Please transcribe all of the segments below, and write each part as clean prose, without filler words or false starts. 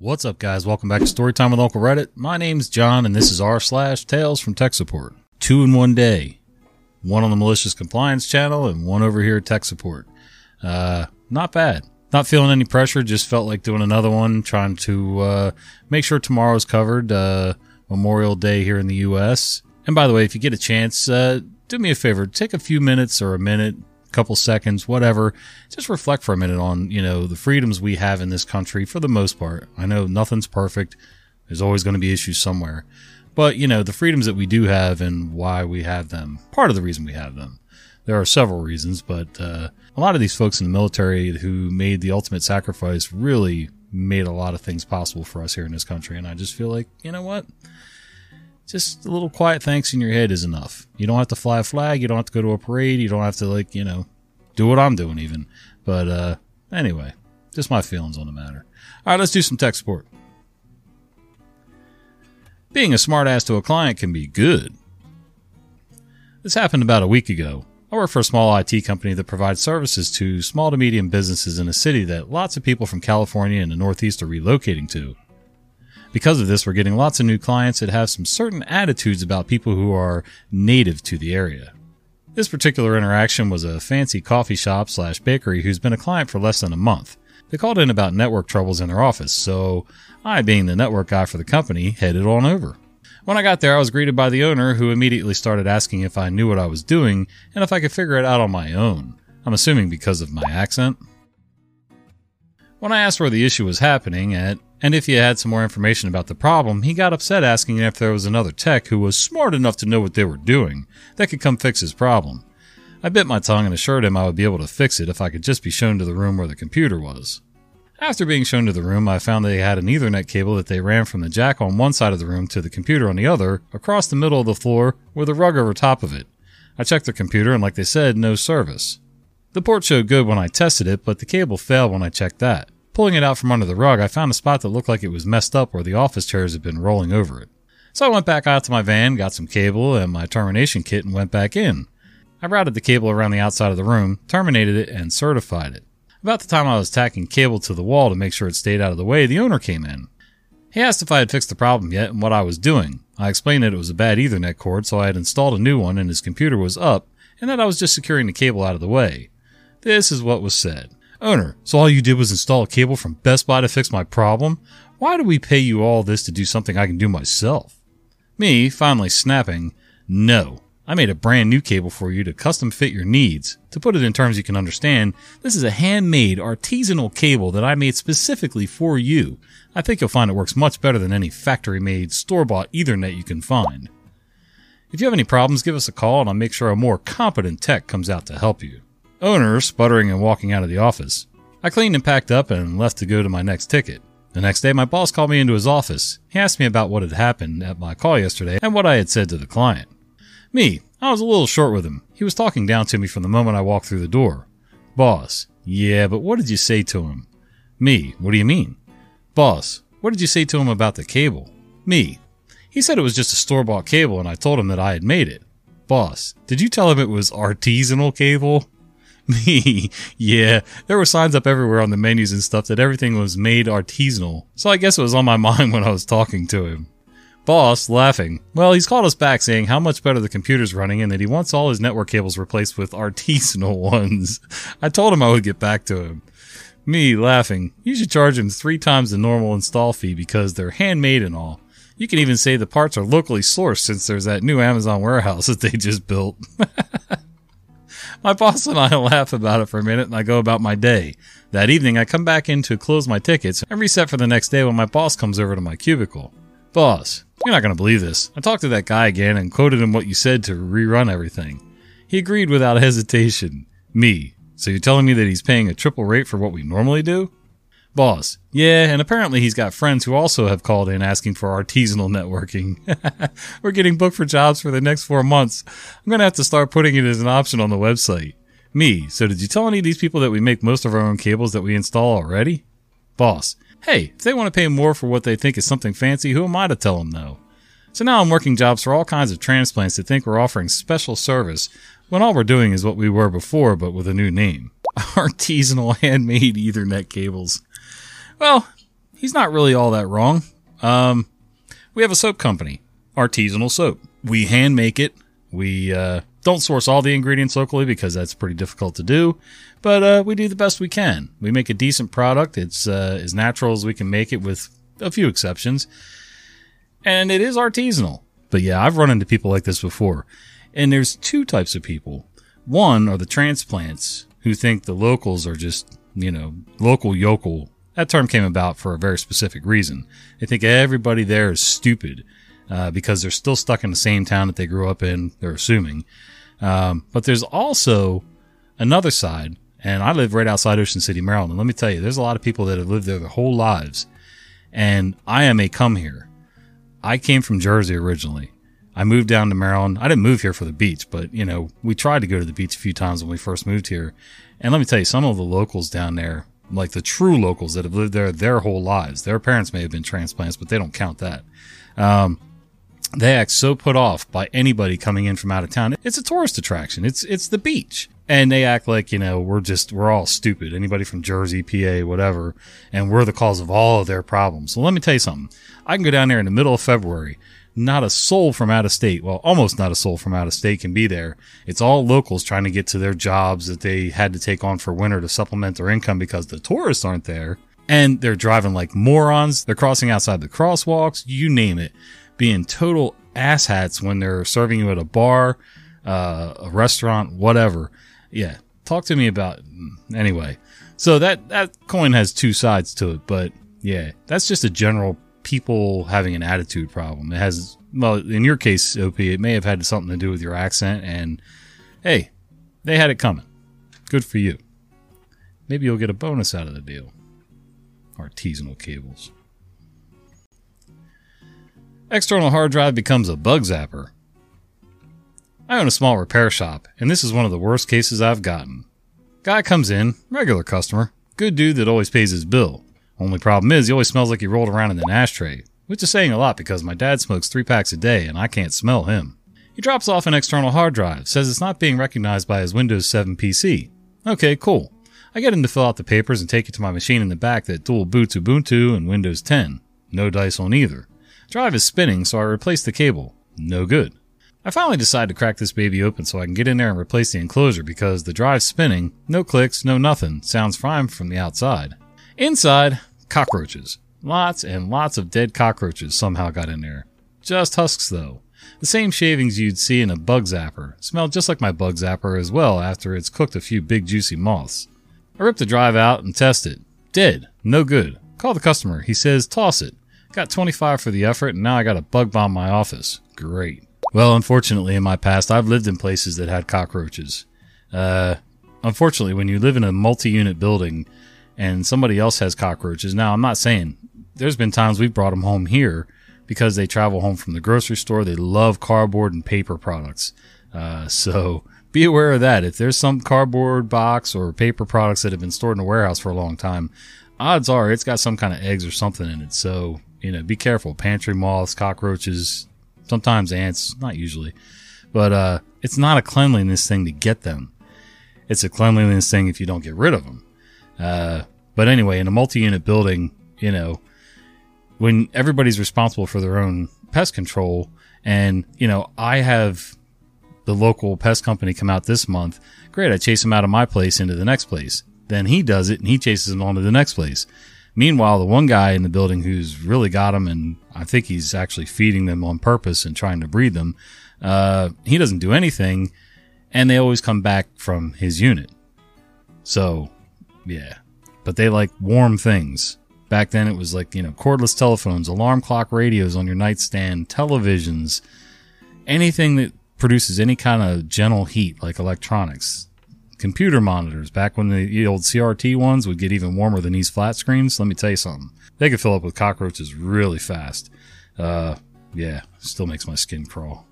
What's up, guys? Welcome back to Storytime with Uncle Reddit. My name's John, and this is r/tales from Tech Support. Two in one day. One on the Malicious Compliance channel and one over here at Tech Support. Not bad. Not feeling any pressure. Just felt like doing another one, trying to make sure tomorrow's covered. Memorial Day here in the U.S. And by the way, if you get a chance, do me a favor. Take a few minutes or a minute, couple seconds, whatever, just reflect for a minute on, you know, the freedoms we have in this country for the most part. I know nothing's perfect. There's always going to be issues somewhere. But, you know, the freedoms that we do have and why we have them, part of the reason we have them. There are several reasons, but a lot of these folks in the military who made the ultimate sacrifice really made a lot of things possible for us here in this country. And I just feel like, you know what? Just a little quiet thanks in your head is enough. You don't have to fly a flag. You don't have to go to a parade. You don't have to, like, you know, do what I'm doing even. But anyway, just my feelings on the matter. All right, let's do some tech support. Being a smartass to a client can be good. This happened about a week ago. I work for a small IT company that provides services to small to medium businesses in a city that lots of people from California and the Northeast are relocating to. Because of this, we're getting lots of new clients that have some certain attitudes about people who are native to the area. This particular interaction was a fancy coffee shop / bakery who's been a client for less than a month. They called in about network troubles in their office, so I, being the network guy for the company, headed on over. When I got there, I was greeted by the owner, who immediately started asking if I knew what I was doing and if I could figure it out on my own. I'm assuming because of my accent. When I asked where the issue was happening at, and if he had some more information about the problem, he got upset, asking if there was another tech who was smart enough to know what they were doing that could come fix his problem. I bit my tongue and assured him I would be able to fix it if I could just be shown to the room where the computer was. After being shown to the room, I found they had an Ethernet cable that they ran from the jack on one side of the room to the computer on the other, across the middle of the floor, with a rug over top of it. I checked the computer and, like they said, no service. The port showed good when I tested it, but the cable failed when I checked that. Pulling it out from under the rug, I found a spot that looked like it was messed up where the office chairs had been rolling over it. So I went back out to my van, got some cable and my termination kit, and went back in. I routed the cable around the outside of the room, terminated it, and certified it. About the time I was tacking cable to the wall to make sure it stayed out of the way, the owner came in. He asked if I had fixed the problem yet and what I was doing. I explained that it was a bad Ethernet cord, so I had installed a new one and his computer was up, and that I was just securing the cable out of the way. This is what was said. Owner, so all you did was install a cable from Best Buy to fix my problem? Why do we pay you all this to do something I can do myself? Me, finally snapping, no. I made a brand new cable for you to custom fit your needs. To put it in terms you can understand, this is a handmade artisanal cable that I made specifically for you. I think you'll find it works much better than any factory-made, store-bought Ethernet you can find. If you have any problems, give us a call and I'll make sure a more competent tech comes out to help you. Owner, sputtering and walking out of the office. I cleaned and packed up and left to go to my next ticket. The next day, my boss called me into his office. He asked me about what had happened at my call yesterday and what I had said to the client. Me, I was a little short with him. He was talking down to me from the moment I walked through the door. Boss, yeah, but what did you say to him? Me, what do you mean? Boss, what did you say to him about the cable? Me, he said it was just a store-bought cable, and I told him that I had made it. Boss, did you tell him it was artisanal cable? Me, yeah, there were signs up everywhere on the menus and stuff that everything was made artisanal, so I guess it was on my mind when I was talking to him. Boss, laughing, well, he's called us back saying how much better the computer's running and that he wants all his network cables replaced with artisanal ones. I told him I would get back to him. Me, laughing, you should charge him 3 times the normal install fee because they're handmade and all. You can even say the parts are locally sourced since there's that new Amazon warehouse that they just built. My boss and I laugh about it for a minute, and I go about my day. That evening, I come back in to close my tickets and reset for the next day when my boss comes over to my cubicle. Boss, you're not going to believe this. I talked to that guy again and quoted him what you said to rerun everything. He agreed without hesitation. Me, so you're telling me that he's paying a triple rate for what we normally do? Boss, yeah, and apparently he's got friends who also have called in asking for artisanal networking. We're getting booked for jobs for the next 4 months. I'm going to have to start putting it as an option on the website. Me, so did you tell any of these people that we make most of our own cables that we install already? Boss, hey, if they want to pay more for what they think is something fancy, who am I to tell them no? So now I'm working jobs for all kinds of transplants that think we're offering special service when all we're doing is what we were before, but with a new name. Artisanal handmade Ethernet cables. Well, he's not really all that wrong. We have a soap company, artisanal soap. We hand make it. We don't source all the ingredients locally because that's pretty difficult to do, but we do the best we can. We make a decent product. It's as natural as we can make it, with a few exceptions. And it is artisanal. But yeah, I've run into people like this before. And there's two types of people. One are the transplants who think the locals are just, you know, local yokel. That term came about for a very specific reason. They think everybody there is stupid because they're still stuck in the same town that they grew up in, they're assuming. But there's also another side. And I live right outside Ocean City, Maryland. Let me tell you, there's a lot of people that have lived there their whole lives. And I am a come here. I came from Jersey originally. I moved down to Maryland. I didn't move here for the beach, but, you know, we tried to go to the beach a few times when we first moved here. And let me tell you, some of the locals down there, like the true locals that have lived there their whole lives, their parents may have been transplants, but they don't count that. They act so put off by anybody coming in from out of town. It's a tourist attraction. It's the beach. And they act like, you know, we're all stupid. Anybody from Jersey, PA, whatever. And we're the cause of all of their problems. So let me tell you something. I can go down there in the middle of February. Not a soul from out of state. Well, almost not a soul from out of state can be there. It's all locals trying to get to their jobs that they had to take on for winter to supplement their income because the tourists aren't there. And they're driving like morons. They're crossing outside the crosswalks. You name it. Being total asshats when they're serving you at a bar, a restaurant, whatever. Yeah, talk to me about... Anyway, so that coin has two sides to it, but yeah, that's just a general people having an attitude problem. It has... Well, in your case, OP, it may have had something to do with your accent, and hey, they had it coming. Good for you. Maybe you'll get a bonus out of the deal. Artisanal cables. External hard drive becomes a bug zapper. I own a small repair shop, and this is one of the worst cases I've gotten. Guy comes in, regular customer, good dude that always pays his bill. Only problem is he always smells like he rolled around in an ashtray, which is saying a lot because my dad smokes 3 packs a day and I can't smell him. He drops off an external hard drive, says it's not being recognized by his Windows 7 PC. Okay, cool. I get him to fill out the papers and take it to my machine in the back that dual boots Ubuntu and Windows 10. No dice on either. Drive is spinning, so I replace the cable. No good. I finally decide to crack this baby open so I can get in there and replace the enclosure because the drive's spinning, no clicks, no nothing, sounds fine from the outside. Inside, cockroaches. Lots and lots of dead cockroaches somehow got in there. Just husks though. The same shavings you'd see in a bug zapper. Smelled just like my bug zapper as well after it's cooked a few big juicy moths. I ripped the drive out and test it. Dead. No good. Call the customer. He says toss it. Got $25 for the effort and now I got a bug bomb my office. Great. Well, unfortunately, in my past, I've lived in places that had cockroaches. Unfortunately, when you live in a multi-unit building and somebody else has cockroaches, now I'm not saying there's been times we've brought them home here because they travel home from the grocery store. They love cardboard and paper products. So be aware of that. If there's some cardboard box or paper products that have been stored in a warehouse for a long time, odds are it's got some kind of eggs or something in it. So, you know, be careful. Pantry moths, cockroaches, sometimes ants, not usually, but it's not a cleanliness thing to get them. It's a cleanliness thing if you don't get rid of them. But anyway, in a multi-unit building, you know, when everybody's responsible for their own pest control, and, you know, I have the local pest company come out this month. Great, I chase him out of my place into the next place. Then he does it, and he chases him on to the next place. Meanwhile, the one guy in the building who's really got them, and I think he's actually feeding them on purpose and trying to breed them, he doesn't do anything, and they always come back from his unit. So, yeah. But they like warm things. Back then it was like, you know, cordless telephones, alarm clock radios on your nightstand, televisions, anything that produces any kind of gentle heat like electronics. Computer monitors, back when the old CRT ones would get even warmer than these flat screens, let me tell you something. They could fill up with cockroaches really fast. Yeah, still makes my skin crawl.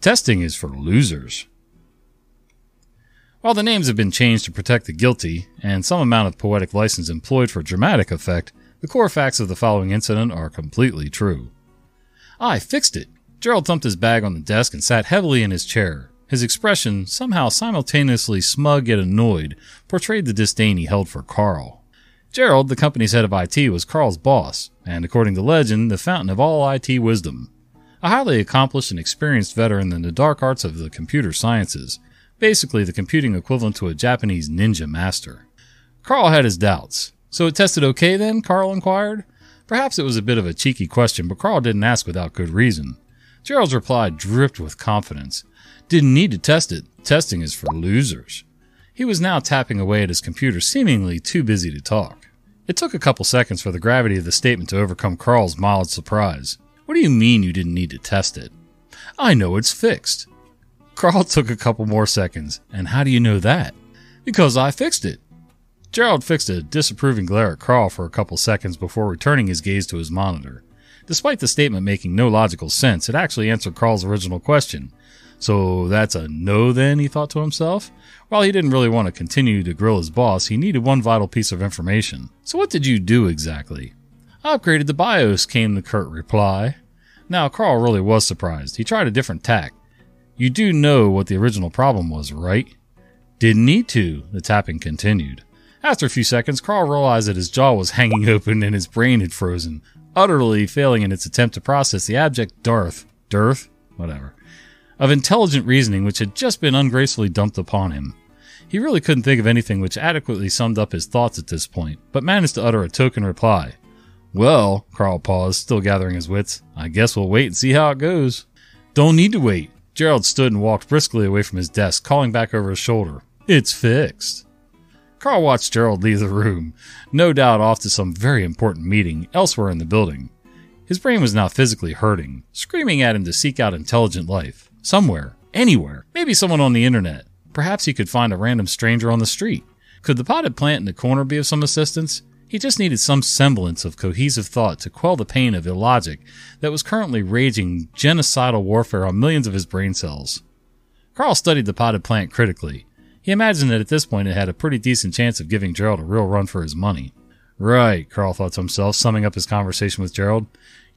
Testing is for losers. While the names have been changed to protect the guilty, and some amount of poetic license employed for dramatic effect, the core facts of the following incident are completely true. I fixed it. Gerald thumped his bag on the desk and sat heavily in his chair. His expression, somehow simultaneously smug yet annoyed, portrayed the disdain he held for Carl. Gerald, the company's head of IT, was Carl's boss, and according to legend, the fountain of all IT wisdom. A highly accomplished and experienced veteran in the dark arts of the computer sciences, basically the computing equivalent to a Japanese ninja master. Carl had his doubts. So it tested okay then, Carl inquired? Perhaps it was a bit of a cheeky question, but Carl didn't ask without good reason. Gerald's reply dripped with confidence. Didn't need to test it. Testing is for losers. He was now tapping away at his computer, seemingly too busy to talk. It took a couple seconds for the gravity of the statement to overcome Carl's mild surprise. What do you mean you didn't need to test it? I know it's fixed. Carl took a couple more seconds. And how do you know that? Because I fixed it. Gerald fixed a disapproving glare at Carl for a couple seconds before returning his gaze to his monitor. Despite the statement making no logical sense, it actually answered Carl's original question. So that's a no then, he thought to himself. While he didn't really want to continue to grill his boss, he needed one vital piece of information. So what did you do exactly? I upgraded the BIOS, came the curt reply. Now Carl really was surprised. He tried a different tack. You do know what the original problem was, right? Didn't need to, the tapping continued. After a few seconds, Carl realized that his jaw was hanging open and his brain had frozen, utterly failing in its attempt to process the abject dearth of intelligent reasoning which had just been ungracefully dumped upon him. He really couldn't think of anything which adequately summed up his thoughts at this point, but managed to utter a token reply. Well, Carl paused, still gathering his wits, I guess we'll wait and see how it goes. Don't need to wait. Gerald stood and walked briskly away from his desk, calling back over his shoulder. It's fixed. Carl watched Gerald leave the room, no doubt off to some very important meeting elsewhere in the building. His brain was now physically hurting, screaming at him to seek out intelligent life. Somewhere. Anywhere. Maybe someone on the internet. Perhaps he could find a random stranger on the street. Could the potted plant in the corner be of some assistance? He just needed some semblance of cohesive thought to quell the pain of illogic that was currently raging genocidal warfare on millions of his brain cells. Carl studied the potted plant critically. He imagined that at this point it had a pretty decent chance of giving Gerald a real run for his money. Right, Carl thought to himself, summing up his conversation with Gerald.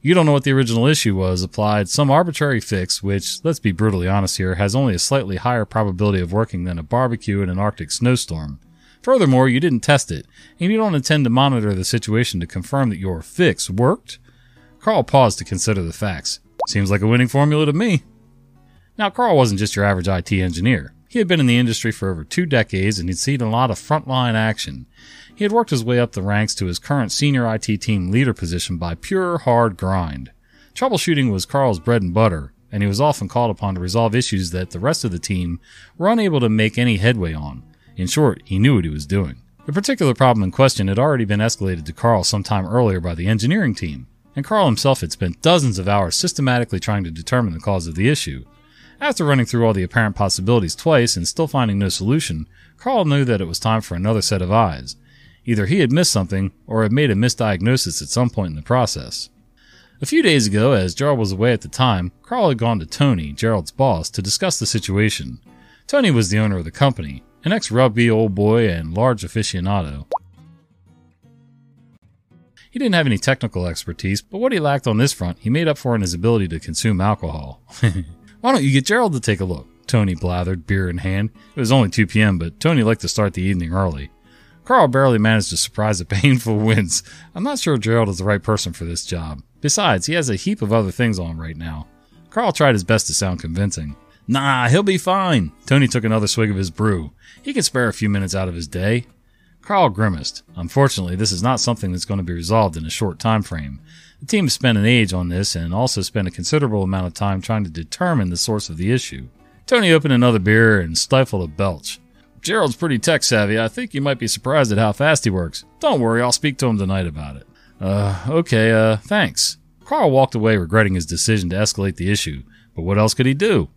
You don't know what the original issue was, applied some arbitrary fix, which, let's be brutally honest here, has only a slightly higher probability of working than a barbecue in an Arctic snowstorm. Furthermore, you didn't test it, and you don't intend to monitor the situation to confirm that your fix worked? Carl paused to consider the facts. Seems like a winning formula to me. Now, Carl wasn't just your average IT engineer. He had been in the industry for over 2 decades, and he'd seen a lot of frontline action. He had worked his way up the ranks to his current senior IT team leader position by pure hard grind. Troubleshooting was Carl's bread and butter, and he was often called upon to resolve issues that the rest of the team were unable to make any headway on. In short, he knew what he was doing. The particular problem in question had already been escalated to Carl sometime earlier by the engineering team, and Carl himself had spent dozens of hours systematically trying to determine the cause of the issue. After running through all the apparent possibilities twice and still finding no solution, Carl knew that it was time for another set of eyes. Either he had missed something, or had made a misdiagnosis at some point in the process. A few days ago, as Gerald was away at the time, Carl had gone to Tony, Gerald's boss, to discuss the situation. Tony was the owner of the company, an ex-rugby old boy and large aficionado. He didn't have any technical expertise, but what he lacked on this front, he made up for in his ability to consume alcohol. Why don't you get Gerald to take a look? Tony blathered, beer in hand. It was only 2 p.m., but Tony liked to start the evening early. Carl barely managed to surprise a painful wince. I'm not sure Gerald is the right person for this job. Besides, he has a heap of other things on right now. Carl tried his best to sound convincing. Nah, he'll be fine. Tony took another swig of his brew. He can spare a few minutes out of his day. Carl grimaced. Unfortunately, this is not something that's going to be resolved in a short time frame. The team spent an age on this and also spent a considerable amount of time trying to determine the source of the issue. Tony opened another beer and stifled a belch. Gerald's pretty tech-savvy. I think you might be surprised at how fast he works. Don't worry, I'll speak to him tonight about it. Okay, thanks. Carl walked away regretting his decision to escalate the issue. But what else could he do?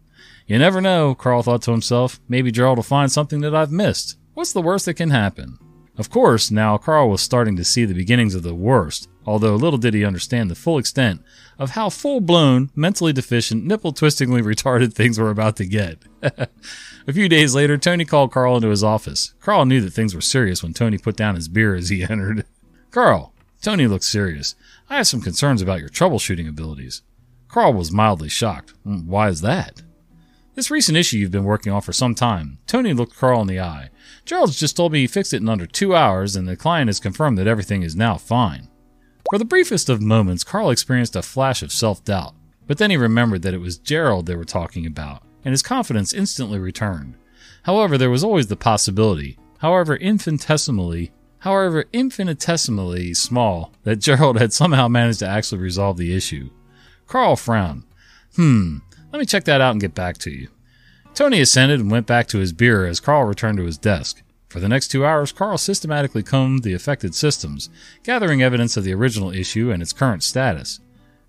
You never know, Carl thought to himself. Maybe Gerald will find something that I've missed. What's the worst that can happen? Of course, now Carl was starting to see the beginnings of the worst, although little did he understand the full extent of how full-blown, mentally deficient, nipple-twistingly retarded things were about to get. A few days later, Tony called Carl into his office. Carl knew that things were serious when Tony put down his beer as he entered. Carl, Tony looked serious. I have some concerns about your troubleshooting abilities. Carl was mildly shocked. Why is that? This recent issue you've been working on for some time. Tony looked Carl in the eye. Gerald's just told me he fixed it in under 2 hours, and the client has confirmed that everything is now fine. For the briefest of moments, Carl experienced a flash of self-doubt. But then he remembered that it was Gerald they were talking about, and his confidence instantly returned. However, there was always the possibility, however infinitesimally small, that Gerald had somehow managed to actually resolve the issue. Carl frowned. Let me check that out and get back to you. Tony assented and went back to his beer as Carl returned to his desk. For the next 2 hours, Carl systematically combed the affected systems, gathering evidence of the original issue and its current status.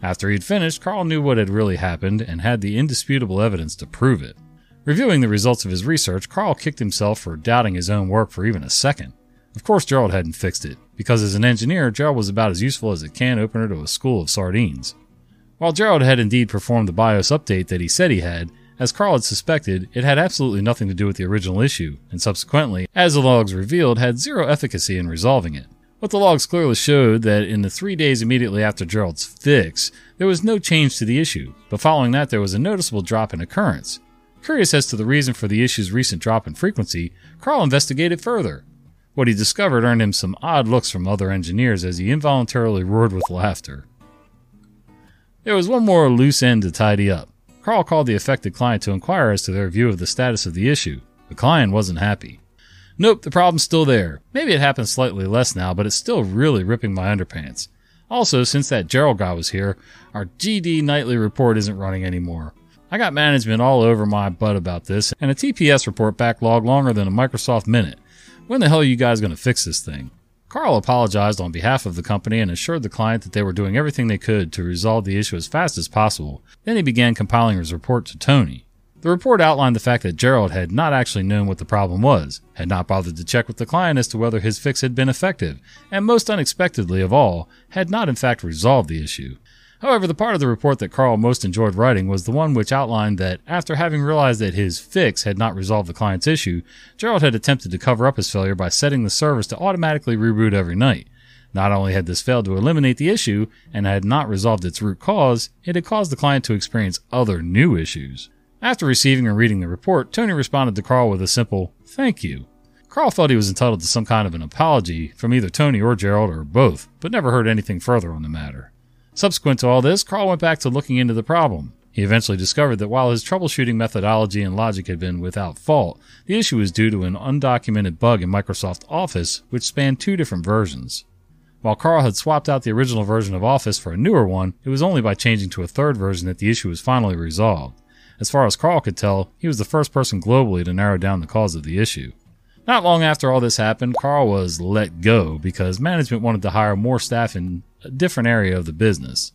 After he'd finished, Carl knew what had really happened and had the indisputable evidence to prove it. Reviewing the results of his research, Carl kicked himself for doubting his own work for even a second. Of course, Gerald hadn't fixed it, because as an engineer, Gerald was about as useful as a can opener to a school of sardines. While Gerald had indeed performed the BIOS update that he said he had, as Carl had suspected, it had absolutely nothing to do with the original issue, and subsequently, as the logs revealed, had zero efficacy in resolving it. But the logs clearly showed that in the 3 days immediately after Gerald's fix, there was no change to the issue, but following that there was a noticeable drop in occurrence. Curious as to the reason for the issue's recent drop in frequency, Carl investigated further. What he discovered earned him some odd looks from other engineers as he involuntarily roared with laughter. There was one more loose end to tidy up. Carl called the affected client to inquire as to their view of the status of the issue. The client wasn't happy. Nope, the problem's still there. Maybe it happens slightly less now, but it's still really ripping my underpants. Also, since that Gerald guy was here, our GD nightly report isn't running anymore. I got management all over my butt about this, and a TPS report backlog longer than a Microsoft minute. When the hell are you guys going to fix this thing? Carl apologized on behalf of the company and assured the client that they were doing everything they could to resolve the issue as fast as possible. Then he began compiling his report to Tony. The report outlined the fact that Gerald had not actually known what the problem was, had not bothered to check with the client as to whether his fix had been effective, and most unexpectedly of all, had not in fact resolved the issue. However, the part of the report that Carl most enjoyed writing was the one which outlined that, after having realized that his fix had not resolved the client's issue, Gerald had attempted to cover up his failure by setting the servers to automatically reboot every night. Not only had this failed to eliminate the issue, and had not resolved its root cause, it had caused the client to experience other new issues. After receiving and reading the report, Tony responded to Carl with a simple, "Thank you." Carl felt he was entitled to some kind of an apology from either Tony or Gerald or both, but never heard anything further on the matter. Subsequent to all this, Carl went back to looking into the problem. He eventually discovered that while his troubleshooting methodology and logic had been without fault, the issue was due to an undocumented bug in Microsoft Office, which spanned 2 different versions. While Carl had swapped out the original version of Office for a newer one, it was only by changing to a 3rd version that the issue was finally resolved. As far as Carl could tell, he was the first person globally to narrow down the cause of the issue. Not long after all this happened, Carl was let go because management wanted to hire more staff in a different area of the business.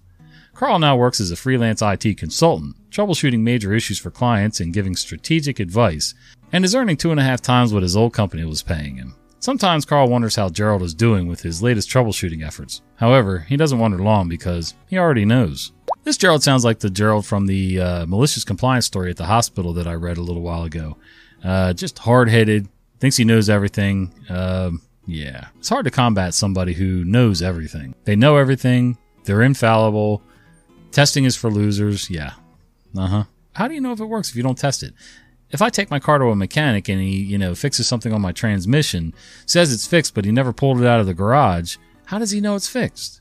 Carl now works as a freelance IT consultant, troubleshooting major issues for clients and giving strategic advice, and is earning 2.5 times what his old company was paying him. Sometimes Carl wonders how Gerald is doing with his latest troubleshooting efforts. However, he doesn't wonder long because he already knows. This Gerald sounds like the Gerald from the malicious compliance story at the hospital that I read a little while ago. Just hard-headed, thinks he knows everything. Yeah, it's hard to combat somebody who knows everything. They know everything. They're infallible. Testing is for losers. Yeah. How do you know if it works if you don't test it? If I take my car to a mechanic and he, fixes something on my transmission, says it's fixed, but he never pulled it out of the garage, how does he know it's fixed?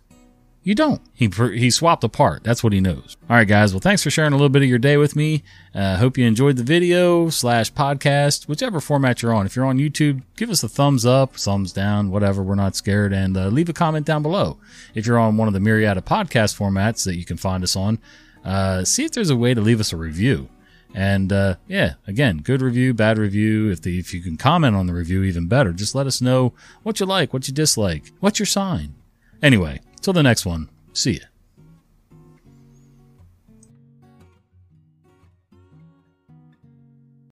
You don't. He swapped a part. That's what he knows. All right, guys. Well, thanks for sharing a little bit of your day with me. Hope you enjoyed the video /podcast, whichever format you're on. If you're on YouTube, give us a thumbs up, thumbs down, whatever. We're not scared. And leave a comment down below. If you're on one of the myriad of podcast formats that you can find us on, see if there's a way to leave us a review. And, yeah, again, good review, bad review. If you can comment on the review, even better. Just let us know what you like, what you dislike, what's your sign. Anyway, till the next one, see ya.